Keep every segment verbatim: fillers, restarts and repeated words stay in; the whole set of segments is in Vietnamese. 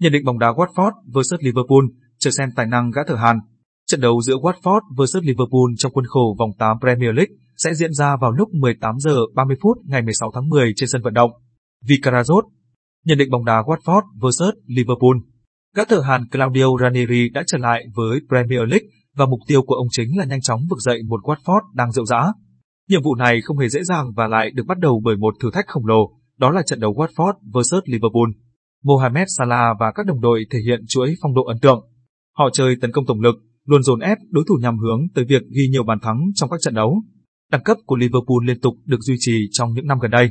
Nhận định bóng đá Watford vs Liverpool, chờ xem tài năng gã thợ Hàn. Trận đấu giữa Watford vs Liverpool trong khuôn khổ vòng tám Premier League sẽ diễn ra vào lúc mười tám giờ ba mươi phút ngày mười sáu tháng mười trên sân vận động Vicaragod. Nhận định bóng đá Watford vs Liverpool. Gã thợ Hàn Claudio Ranieri đã trở lại với Premier League và mục tiêu của ông chính là nhanh chóng vực dậy một Watford đang rệu rã. Nhiệm vụ này không hề dễ dàng và lại được bắt đầu bởi một thử thách khổng lồ, đó là trận đấu Watford vs Liverpool. Mohamed Salah và các đồng đội thể hiện chuỗi phong độ ấn tượng. Họ chơi tấn công tổng lực, luôn dồn ép đối thủ nhằm hướng tới việc ghi nhiều bàn thắng trong các trận đấu. Đẳng cấp của Liverpool liên tục được duy trì trong những năm gần đây.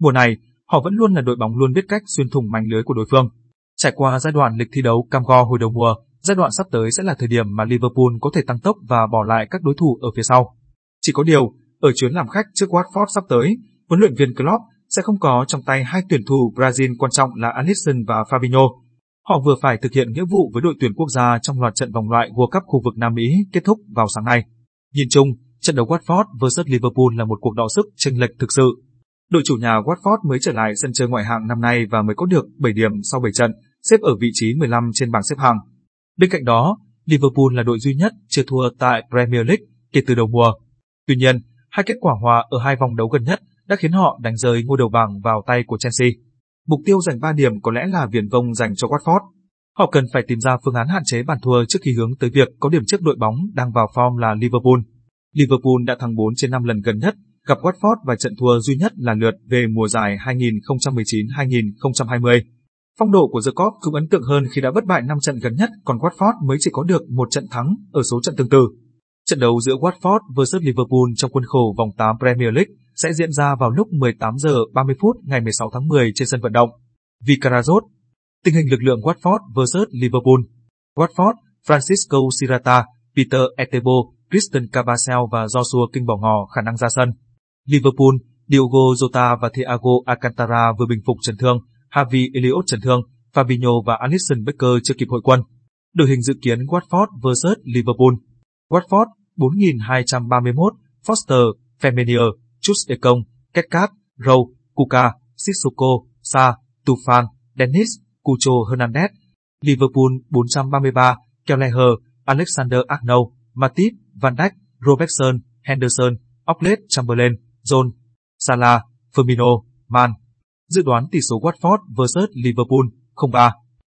Mùa này, họ vẫn luôn là đội bóng luôn biết cách xuyên thủng manh lưới của đối phương. Trải qua giai đoạn lịch thi đấu cam go hồi đầu mùa, giai đoạn sắp tới sẽ là thời điểm mà Liverpool có thể tăng tốc và bỏ lại các đối thủ ở phía sau. Chỉ có điều, ở chuyến làm khách trước Watford sắp tới, huấn luyện viên Klopp sẽ không có trong tay hai tuyển thủ Brazil quan trọng là Alisson và Fabinho. Họ vừa phải thực hiện nghĩa vụ với đội tuyển quốc gia trong loạt trận vòng loại World Cup khu vực Nam Mỹ kết thúc vào sáng nay. Nhìn chung, trận đấu Watford vs Liverpool là một cuộc đọ sức chênh lệch thực sự. Đội chủ nhà Watford mới trở lại sân chơi ngoại hạng năm nay và mới có được bảy điểm sau bảy trận, xếp ở vị trí mười lăm trên bảng xếp hạng. Bên cạnh đó, Liverpool là đội duy nhất chưa thua tại Premier League kể từ đầu mùa. Tuy nhiên, hai kết quả hòa ở hai vòng đấu gần nhất đã khiến họ đánh rơi ngôi đầu bảng vào tay của Chelsea. Mục tiêu giành ba điểm có lẽ là viển vông dành cho Watford. Họ cần phải tìm ra phương án hạn chế bàn thua trước khi hướng tới việc có điểm trước đội bóng đang vào form là Liverpool. Liverpool đã thắng bốn trên năm lần gần nhất, gặp Watford và trận thua duy nhất là lượt về mùa giải hai nghìn không trăm mười chín hai nghìn không trăm hai mươi. Phong độ của The Cop cũng ấn tượng hơn khi đã bất bại năm trận gần nhất, còn Watford mới chỉ có được một trận thắng ở số trận tương tự. Trận đấu giữa Watford vs Liverpool trong khuôn khổ vòng tám Premier League sẽ diễn ra vào lúc mười tám giờ ba mươi phút ngày mười sáu tháng mười trên sân vận động Vicaragod. Tình hình lực lượng Watford vs Liverpool. Watford, Francisco Sirata, Peter Etebo, Christian Cavasel và Joshua King bỏ ngỏ khả năng ra sân. Liverpool, Diogo Jota và Thiago Alcantara vừa bình phục chấn thương, Harvey Elliot chấn thương, Fabinho và Alisson Becker chưa kịp hội quân. Đội hình dự kiến Watford vs Liverpool. Watford, bốn nghìn hai trăm ba mươi mốt, Foster, Femenia, Chus Ekong, Kekat, Rowe, Kuka, Sissoko, Sa, Tufan, Dennis, Cucho Hernandez. Liverpool, bốn trăm ba mươi ba, Kelleher, Alexander Arnold, Matip, Van Dyck, Robertson, Henderson, Oxlade, Chamberlain, John, Salah, Firmino, Man. Dự đoán tỷ số Watford vs Liverpool không ba.